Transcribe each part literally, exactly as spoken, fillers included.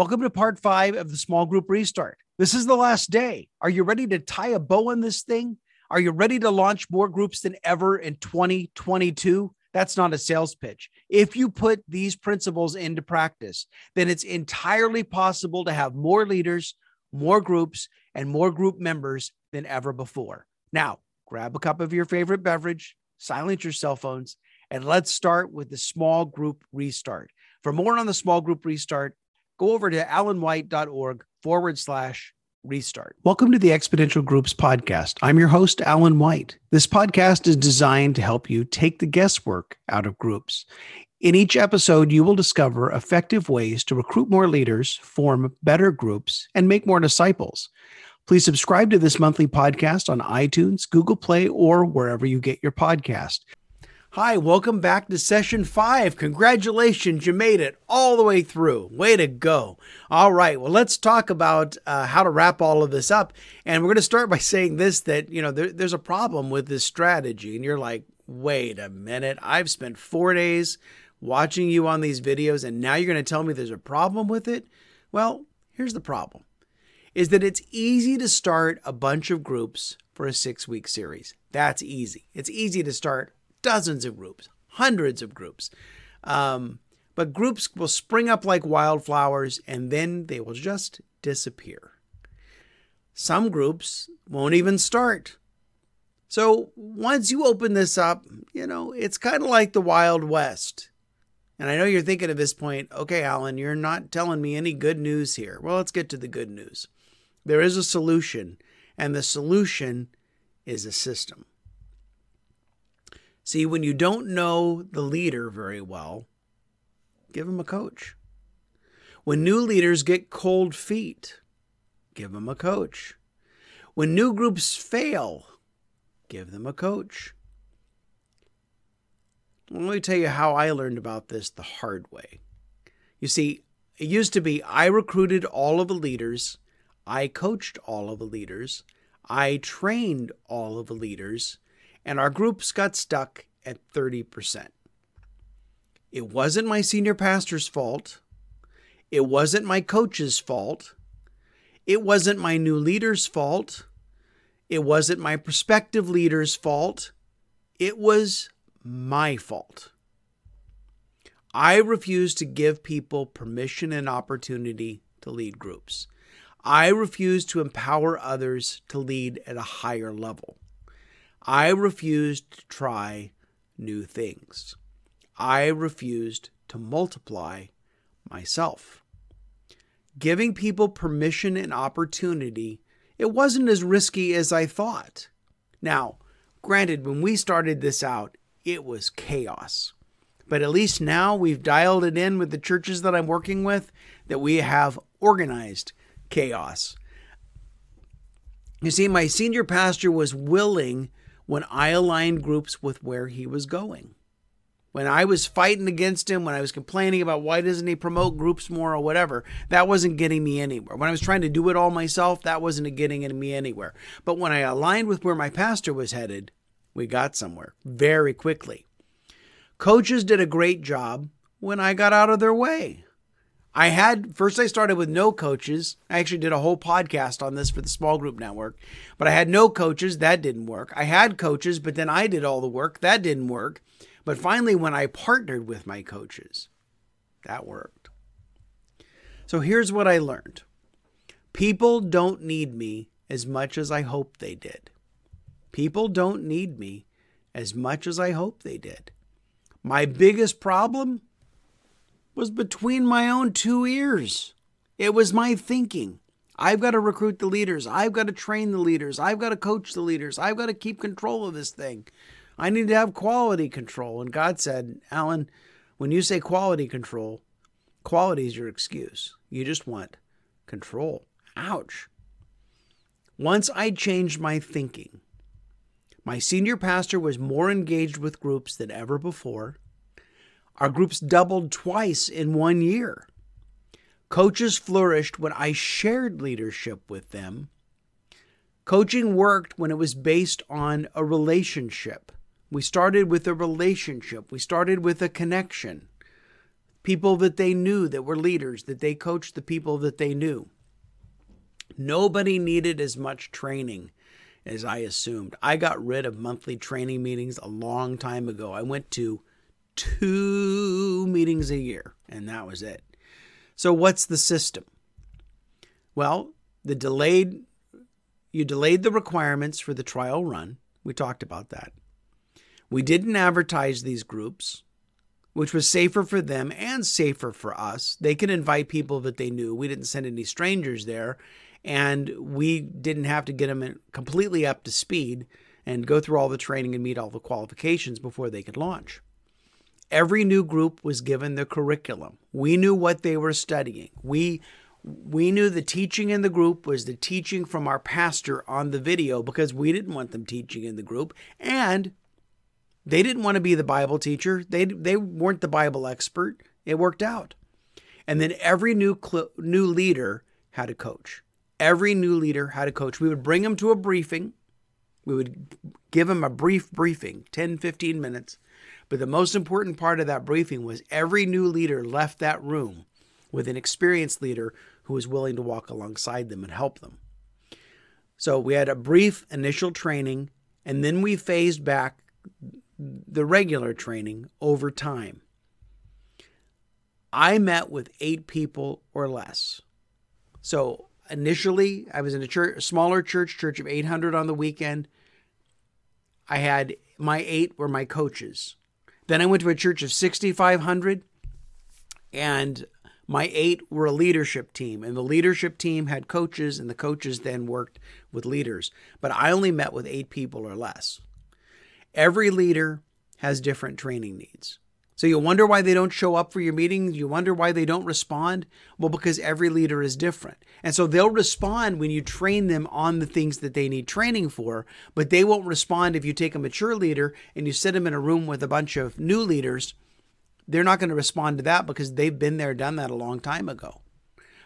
Welcome to part five of the Small Group Restart. This is the last day. Are you ready to tie a bow on this thing? Are you ready to launch more groups than ever in twenty twenty-two? That's not a sales pitch. If you put these principles into practice, then it's entirely possible to have more leaders, more groups, and more group members than ever before. Now, grab a cup of your favorite beverage, silence your cell phones, and let's start with the Small Group Restart. For more on the Small Group Restart, go over to alanwhite.org forward slash restart. Welcome to the Exponential Groups Podcast. I'm your host, Alan White. This podcast is designed to help you take the guesswork out of groups. In each episode, you will discover effective ways to recruit more leaders, form better groups, and make more disciples. Please subscribe to this monthly podcast on iTunes, Google Play, or wherever you get your podcast. Hi, welcome back to session five. Congratulations, you made it all the way through. Way to go. All right, well, let's talk about uh, how to wrap all of this up. And we're going to start by saying this, that, you know, there, there's a problem with this strategy. And you're like, wait a minute, I've spent four days watching you on these videos, and now you're going to tell me there's a problem with it? Well, here's the problem, is that it's easy to start a bunch of groups for a six-week series. That's easy. It's easy to start dozens of groups, hundreds of groups. Um, but groups will spring up like wildflowers, and then they will just disappear. Some groups won't even start. So once you open this up, you know, it's kind of like the Wild West. And I know you're thinking at this point, okay, Alan, you're not telling me any good news here. Well, let's get to the good news. There is a solution, and the solution is a system. See, when you don't know the leader very well, give them a coach. When new leaders get cold feet, give them a coach. When new groups fail, give them a coach. Let me tell you how I learned about this the hard way. You see, it used to be I recruited all of the leaders, I coached all of the leaders, I trained all of the leaders, and our groups got stuck at thirty percent. It wasn't my senior pastor's fault. It wasn't my coach's fault. It wasn't my new leader's fault. It wasn't my prospective leader's fault. It was my fault. I refused to give people permission and opportunity to lead groups. I refused to empower others to lead at a higher level. I refused to try new things. I refused to multiply myself. Giving people permission and opportunity, it wasn't as risky as I thought. Now, granted, when we started this out, it was chaos. But at least now we've dialed it in with the churches that I'm working with, that we have organized chaos. You see, my senior pastor was willing when I aligned groups with where he was going. When I was fighting against him, when I was complaining about why doesn't he promote groups more or whatever, that wasn't getting me anywhere. When I was trying to do it all myself, that wasn't getting me anywhere. But when I aligned with where my pastor was headed, we got somewhere very quickly. Coaches did a great job when I got out of their way. I had, first I started with no coaches. I actually did a whole podcast on this for the Small Group Network, but I had no coaches. That didn't work. I had coaches, but then I did all the work. That didn't work. But finally, when I partnered with my coaches, that worked. So here's what I learned. People don't need me as much as I hoped they did. People don't need me as much as I hoped they did. My biggest problem was between my own two ears. It was my thinking. I've got to recruit the leaders. I've got to train the leaders. I've got to coach the leaders. I've got to keep control of this thing. I need to have quality control. And God said, Alan, when you say quality control, quality is your excuse. You just want control. Ouch. Once I changed my thinking, my senior pastor was more engaged with groups than ever before. Our groups doubled twice in one year. Coaches flourished when I shared leadership with them. Coaching worked when it was based on a relationship. We started with a relationship. We started with a connection. people that they knew that were leaders, that they coached the people that they knew. Nobody needed as much training as I assumed. I got rid of monthly training meetings a long time ago. I went to two meetings a year, and that was it. So what's the system? Well, the delayed, you delayed the requirements for the trial run. We talked about that. We didn't advertise these groups, which was safer for them and safer for us. They could invite people that they knew. We didn't send any strangers there, and we didn't have to get them completely up to speed and go through all the training and meet all the qualifications before they could launch. Every new group was given the curriculum. We knew what they were studying. We we knew the teaching in the group was the teaching from our pastor on the video because we didn't want them teaching in the group, and they didn't want to be the Bible teacher. They they weren't the Bible expert. It worked out. And then every new cl- new leader had a coach. Every new leader had a coach. We would bring them to a briefing. We would give them a brief briefing, ten, fifteen minutes. But the most important part of that briefing was every new leader left that room with an experienced leader who was willing to walk alongside them and help them. So we had a brief initial training, and then we phased back the regular training over time. I met with eight people or less. So initially, I was in a, church, a smaller church, church of eight hundred on the weekend. I had my eight were my coaches. Then I went to a church of sixty-five hundred, and my eight were a leadership team. And the leadership team had coaches, and the coaches then worked with leaders. But I only met with eight people or less. Every leader has different training needs. So you wonder why they don't show up for your meetings. You wonder why they don't respond. Well, because every leader is different. And so they'll respond when you train them on the things that they need training for, but they won't respond if you take a mature leader and you sit them in a room with a bunch of new leaders. They're not going to respond to that because they've been there, done that a long time ago.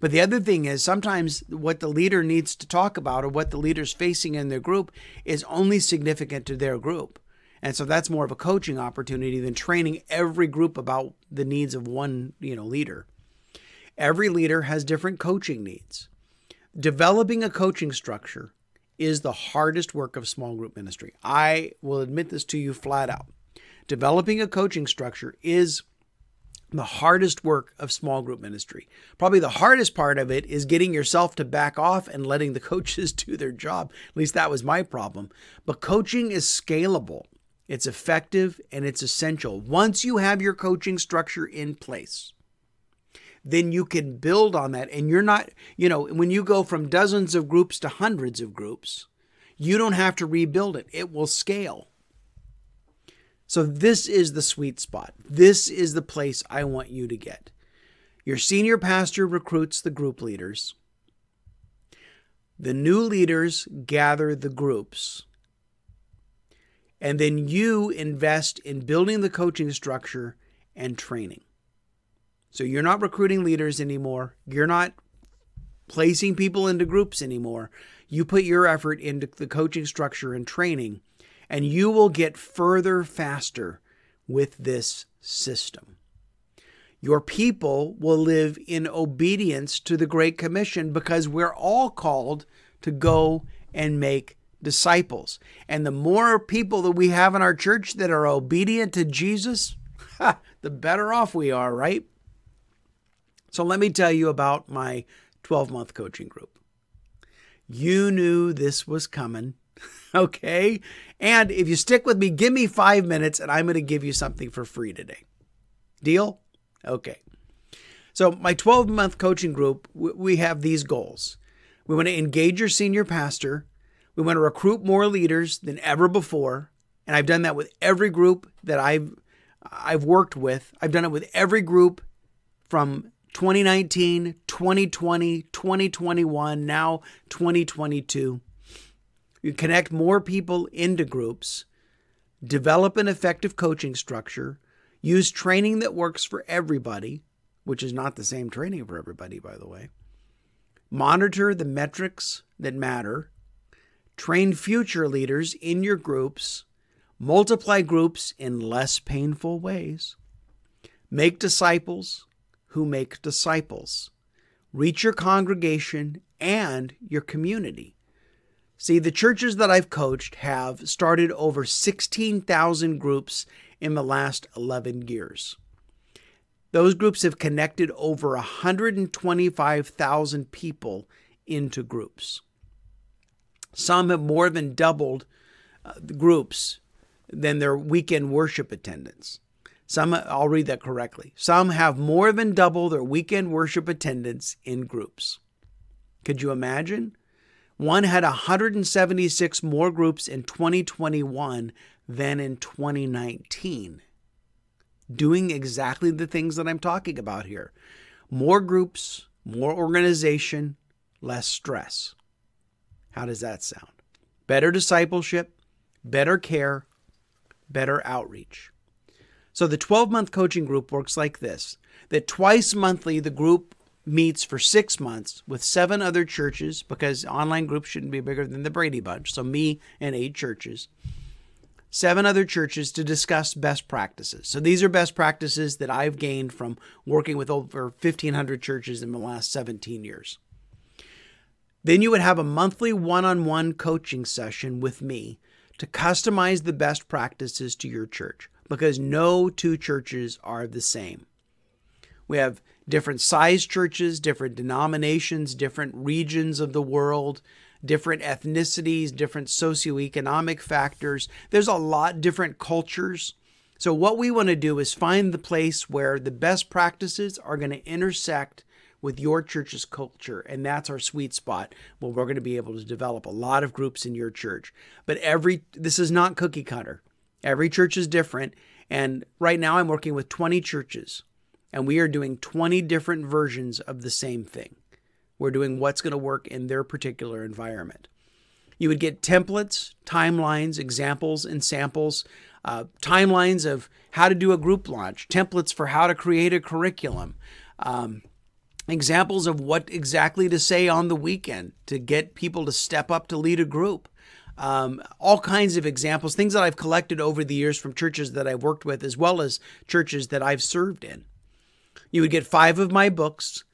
But the other thing is sometimes what the leader needs to talk about or what the leader's facing in their group is only significant to their group. And so that's more of a coaching opportunity than training every group about the needs of one, you know, leader. Every leader has different coaching needs. Developing a coaching structure is the hardest work of small group ministry. I will admit this to you flat out. Developing a coaching structure is the hardest work of small group ministry. Probably the hardest part of it is getting yourself to back off and letting the coaches do their job. At least that was my problem. But coaching is scalable. It's effective and it's essential. Once you have your coaching structure in place, then you can build on that. And you're not, you know, when you go from dozens of groups to hundreds of groups, you don't have to rebuild it. It will scale. So this is the sweet spot. This is the place I want you to get. Your senior pastor recruits the group leaders. The new leaders gather the groups. And then you invest in building the coaching structure and training. So you're not recruiting leaders anymore. You're not placing people into groups anymore. You put your effort into the coaching structure and training, and you will get further faster with this system. Your people will live in obedience to the Great Commission because we're all called to go and make disciples. And the more people that we have in our church that are obedient to Jesus, the better off we are, right? So let me tell you about my twelve-month coaching group. You knew this was coming. Okay? And if you stick with me, give me five minutes and I'm going to give you something for free today. Deal? Okay. So my twelve-month coaching group, we have these goals. We want to engage your senior pastor. We want to recruit more leaders than ever before. And I've done that with every group that I've I've worked with. I've done it with every group from twenty nineteen, twenty twenty, twenty twenty-one, now twenty twenty-two. You connect more people into groups, develop an effective coaching structure, use training that works for everybody, which is not the same training for everybody, by the way, monitor the metrics that matter, train future leaders in your groups, multiply groups in less painful ways, Make disciples who make disciples. Reach your congregation and your community. See, the churches that I've coached have started over sixteen thousand groups in the last eleven years. Those groups have connected over one hundred twenty-five thousand people into groups. Some have more than doubled uh, the groups than their weekend worship attendance. Some, I'll read that correctly. Some have more than double their weekend worship attendance in groups. Could you imagine? One had one hundred seventy-six more groups in twenty twenty-one than in twenty nineteen. Doing exactly the things that I'm talking about here. More groups, more organization, less stress. How does that sound? Better discipleship, better care, better outreach. So the twelve-month coaching group works like this, that twice monthly the group meets for six months with seven other churches, because online groups shouldn't be bigger than the Brady Bunch, so me and eight churches. Seven other churches to discuss best practices. So these are best practices that I've gained from working with over fifteen hundred churches in the last seventeen years. Then you would have a monthly one-on-one coaching session with me to customize the best practices to your church, because no two churches are the same. We have different size churches, different denominations, different regions of the world, different ethnicities, different socioeconomic factors. There's a lot different cultures. So what we want to do is find the place where the best practices are going to intersect with your church's culture, and that's our sweet spot where we're going to be able to develop a lot of groups in your church. But every this is not cookie cutter. Every church is different, and right now I'm working with twenty churches, and we are doing twenty different versions of the same thing. We're doing what's going to work in their particular environment. You would get templates, timelines, examples, and samples, uh, timelines of how to do a group launch, templates for how to create a curriculum, um, examples of what exactly to say on the weekend to get people to step up to lead a group. Um, all kinds of examples, things that I've collected over the years from churches that I've worked with, as well as churches that I've served in. You would get five of my books.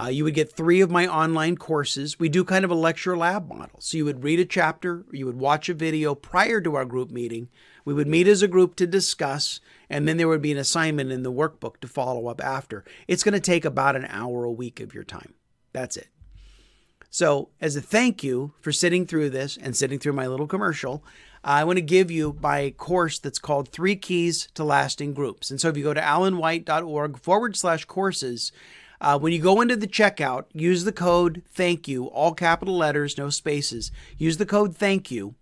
Uh, you would get three of my online courses. We do kind of a lecture lab model. So you would read a chapter, or you would watch a video prior to our group meeting. We would meet as a group to discuss, and then there would be an assignment in the workbook to follow up after. It's going to take about an hour a week of your time. That's it. So as a thank you for sitting through this and sitting through my little commercial, I want to give you my course that's called Three Keys to Lasting Groups. And so if you go to alanwhite.org forward slash courses, uh, when you go into the checkout, use the code thank you, all capital letters, no spaces. Use the code thank you,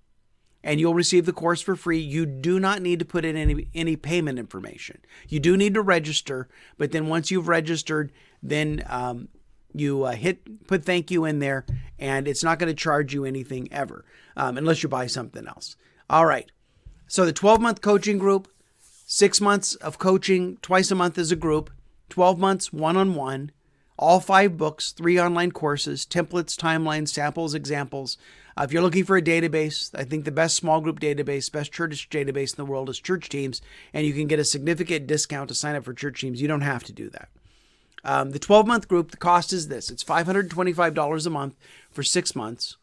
and you'll receive the course for free. You do not need to put in any, any payment information. You do need to register, but then once you've registered, then... Um, You uh, hit put thank you in there, and it's not going to charge you anything ever, um, unless you buy something else. All right. So the twelve-month coaching group, six months of coaching twice a month as a group, twelve months one-on-one, all five books, three online courses, templates, timelines, samples, examples. Uh, if you're looking for a database, I think the best small group database, best church database in the world is Church Teams, and you can get a significant discount to sign up for Church Teams. You don't have to do that. Um, the twelve-month group, the cost is this. It's five hundred twenty-five dollars a month for six months.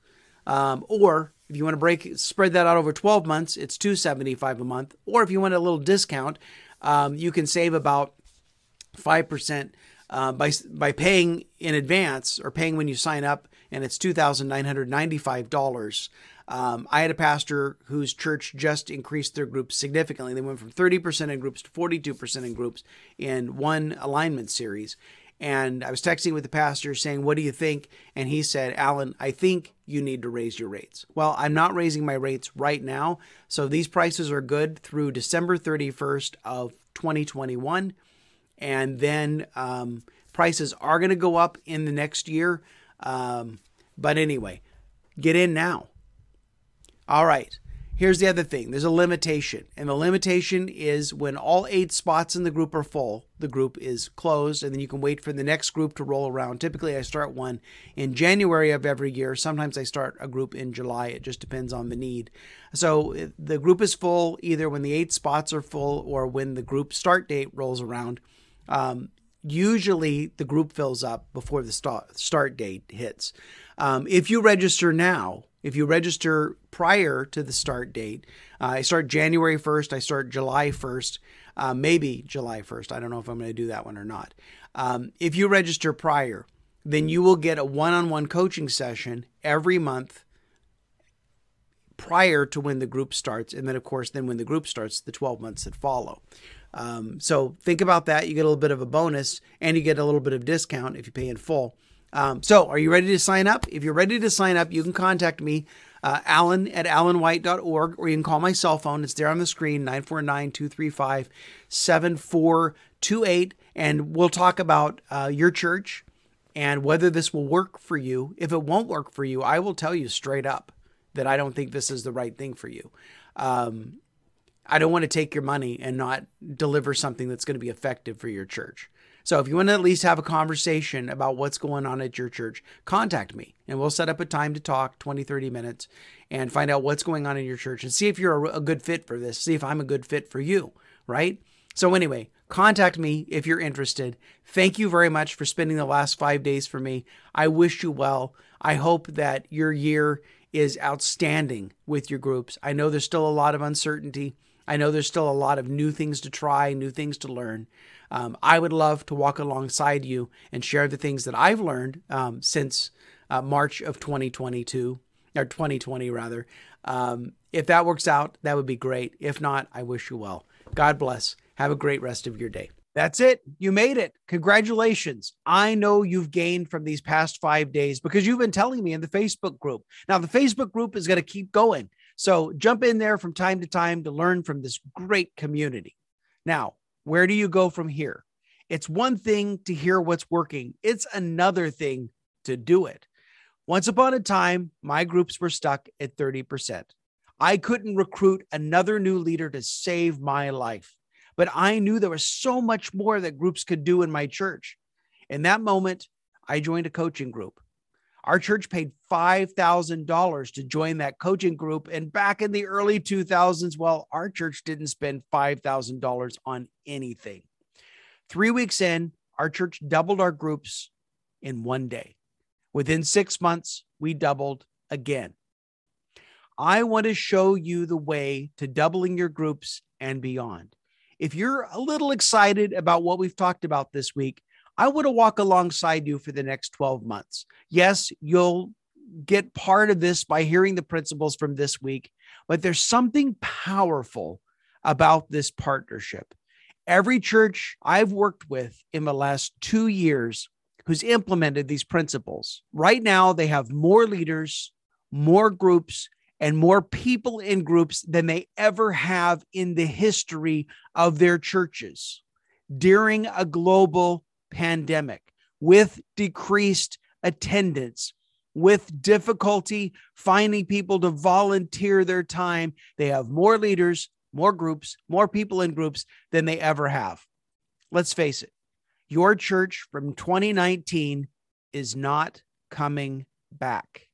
Um, or if you want to break spread that out over twelve months, it's two hundred seventy-five dollars a month. Or if you want a little discount, um, you can save about five percent uh, by by paying in advance or paying when you sign up, and it's two thousand nine hundred ninety-five dollars. Um, I had a pastor whose church just increased their groups significantly. They went from thirty percent in groups to forty-two percent in groups in one alignment series. And I was texting with the pastor saying, what do you think? And he said, Alan, I think you need to raise your rates. Well, I'm not raising my rates right now. So these prices are good through December thirty-first of twenty twenty-one. And then um, prices are going to go up in the next year. Um, but anyway, get in now. All right, here's the other thing. There's a limitation, and the limitation is when all eight spots in the group are full, the group is closed, and then you can wait for the next group to roll around. Typically, I start one in January of every year. Sometimes I start a group in July. It just depends on the need. So the group is full either when the eight spots are full or when the group start date rolls around. Um, usually the group fills up before the start, start date hits. Um, if you register now, if you register prior to the start date, uh, I start January first, I start July first, uh, maybe July first. I don't know if I'm going to do that one or not. Um, if you register prior, then you will get a one-on-one coaching session every month prior to when the group starts. And then, of course, then when the group starts, the twelve months that follow. Um, so think about that. You get a little bit of a bonus and you get a little bit of discount if you pay in full. Um, so are you ready to sign up? If you're ready to sign up, you can contact me, uh, Alan at alan white dot org, or you can call my cell phone. It's there on the screen, nine four nine, two three five, seven four two eight. And we'll talk about uh, your church and whether this will work for you. If it won't work for you, I will tell you straight up that I don't think this is the right thing for you. Um, I don't want to take your money and not deliver something that's going to be effective for your church. So if you want to at least have a conversation about what's going on at your church, contact me and we'll set up a time to talk, twenty, thirty minutes, and find out what's going on in your church and see if you're a good fit for this. See if I'm a good fit for you, right? So anyway, contact me if you're interested. Thank you very much for spending the last five days for me. I wish you well. I hope that your year is outstanding with your groups. I know there's still a lot of uncertainty. I know there's still a lot of new things to try, new things to learn. Um, I would love to walk alongside you and share the things that I've learned um, since uh, March of twenty twenty-two, or twenty twenty rather. Um, if that works out, that would be great. If not, I wish you well. God bless. Have a great rest of your day. That's it. You made it. Congratulations. I know you've gained from these past five days because you've been telling me in the Facebook group. Now, the Facebook group is going to keep going. So jump in there from time to time to learn from this great community. Now, where do you go from here? It's one thing to hear what's working. It's another thing to do it. Once upon a time, my groups were stuck at thirty percent. I couldn't recruit another new leader to save my life. But I knew there was so much more that groups could do in my church. In that moment, I joined a coaching group. Our church paid five thousand dollars to join that coaching group. And back in the early two thousands, well, our church didn't spend five thousand dollars on anything. Three weeks in, our church doubled our groups in one day. Within six months, we doubled again. I want to show you the way to doubling your groups and beyond. If you're a little excited about what we've talked about this week, I want to walk alongside you for the next twelve months. Yes, you'll get part of this by hearing the principles from this week, but there's something powerful about this partnership. Every church I've worked with in the last two years who's implemented these principles, right now they have more leaders, more groups, and more people in groups than they ever have in the history of their churches during a global pandemic, with decreased attendance, with difficulty finding people to volunteer their time. They have more leaders, more groups, more people in groups than they ever have. Let's face it, your church from twenty nineteen is not coming back.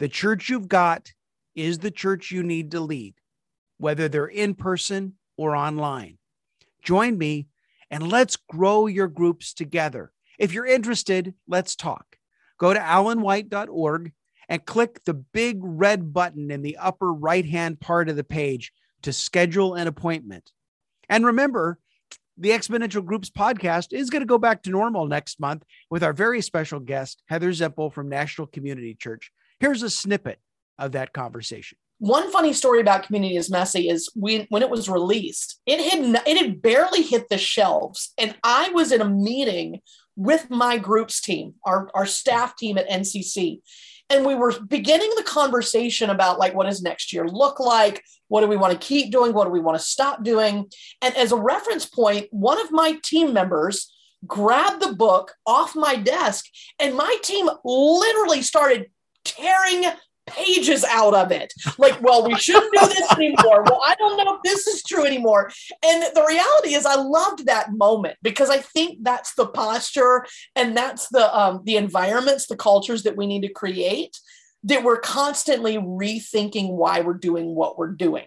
The church you've got is the church you need to lead, whether they're in person or online. Join me and let's grow your groups together. If you're interested, let's talk. Go to alan white dot org and click the big red button in the upper right-hand part of the page to schedule an appointment. And remember, the Exponential Groups podcast is going to go back to normal next month with our very special guest, Heather Zempel from National Community Church. Here's a snippet of that conversation. One funny story about Community is Messy is when, when it was released, it had it had barely hit the shelves. And I was in a meeting with my groups team, our, our staff team at N C C. And we were beginning the conversation about like, what does next year look like? What do we want to keep doing? What do we want to stop doing? And as a reference point, one of my team members grabbed the book off my desk and my team literally started tearing pages out of it. Like, well, we shouldn't do this anymore. Well, I don't know if this is true anymore. And the reality is I loved that moment because I think that's the posture and that's the, um, the environments, the cultures that we need to create, that we're constantly rethinking why we're doing what we're doing.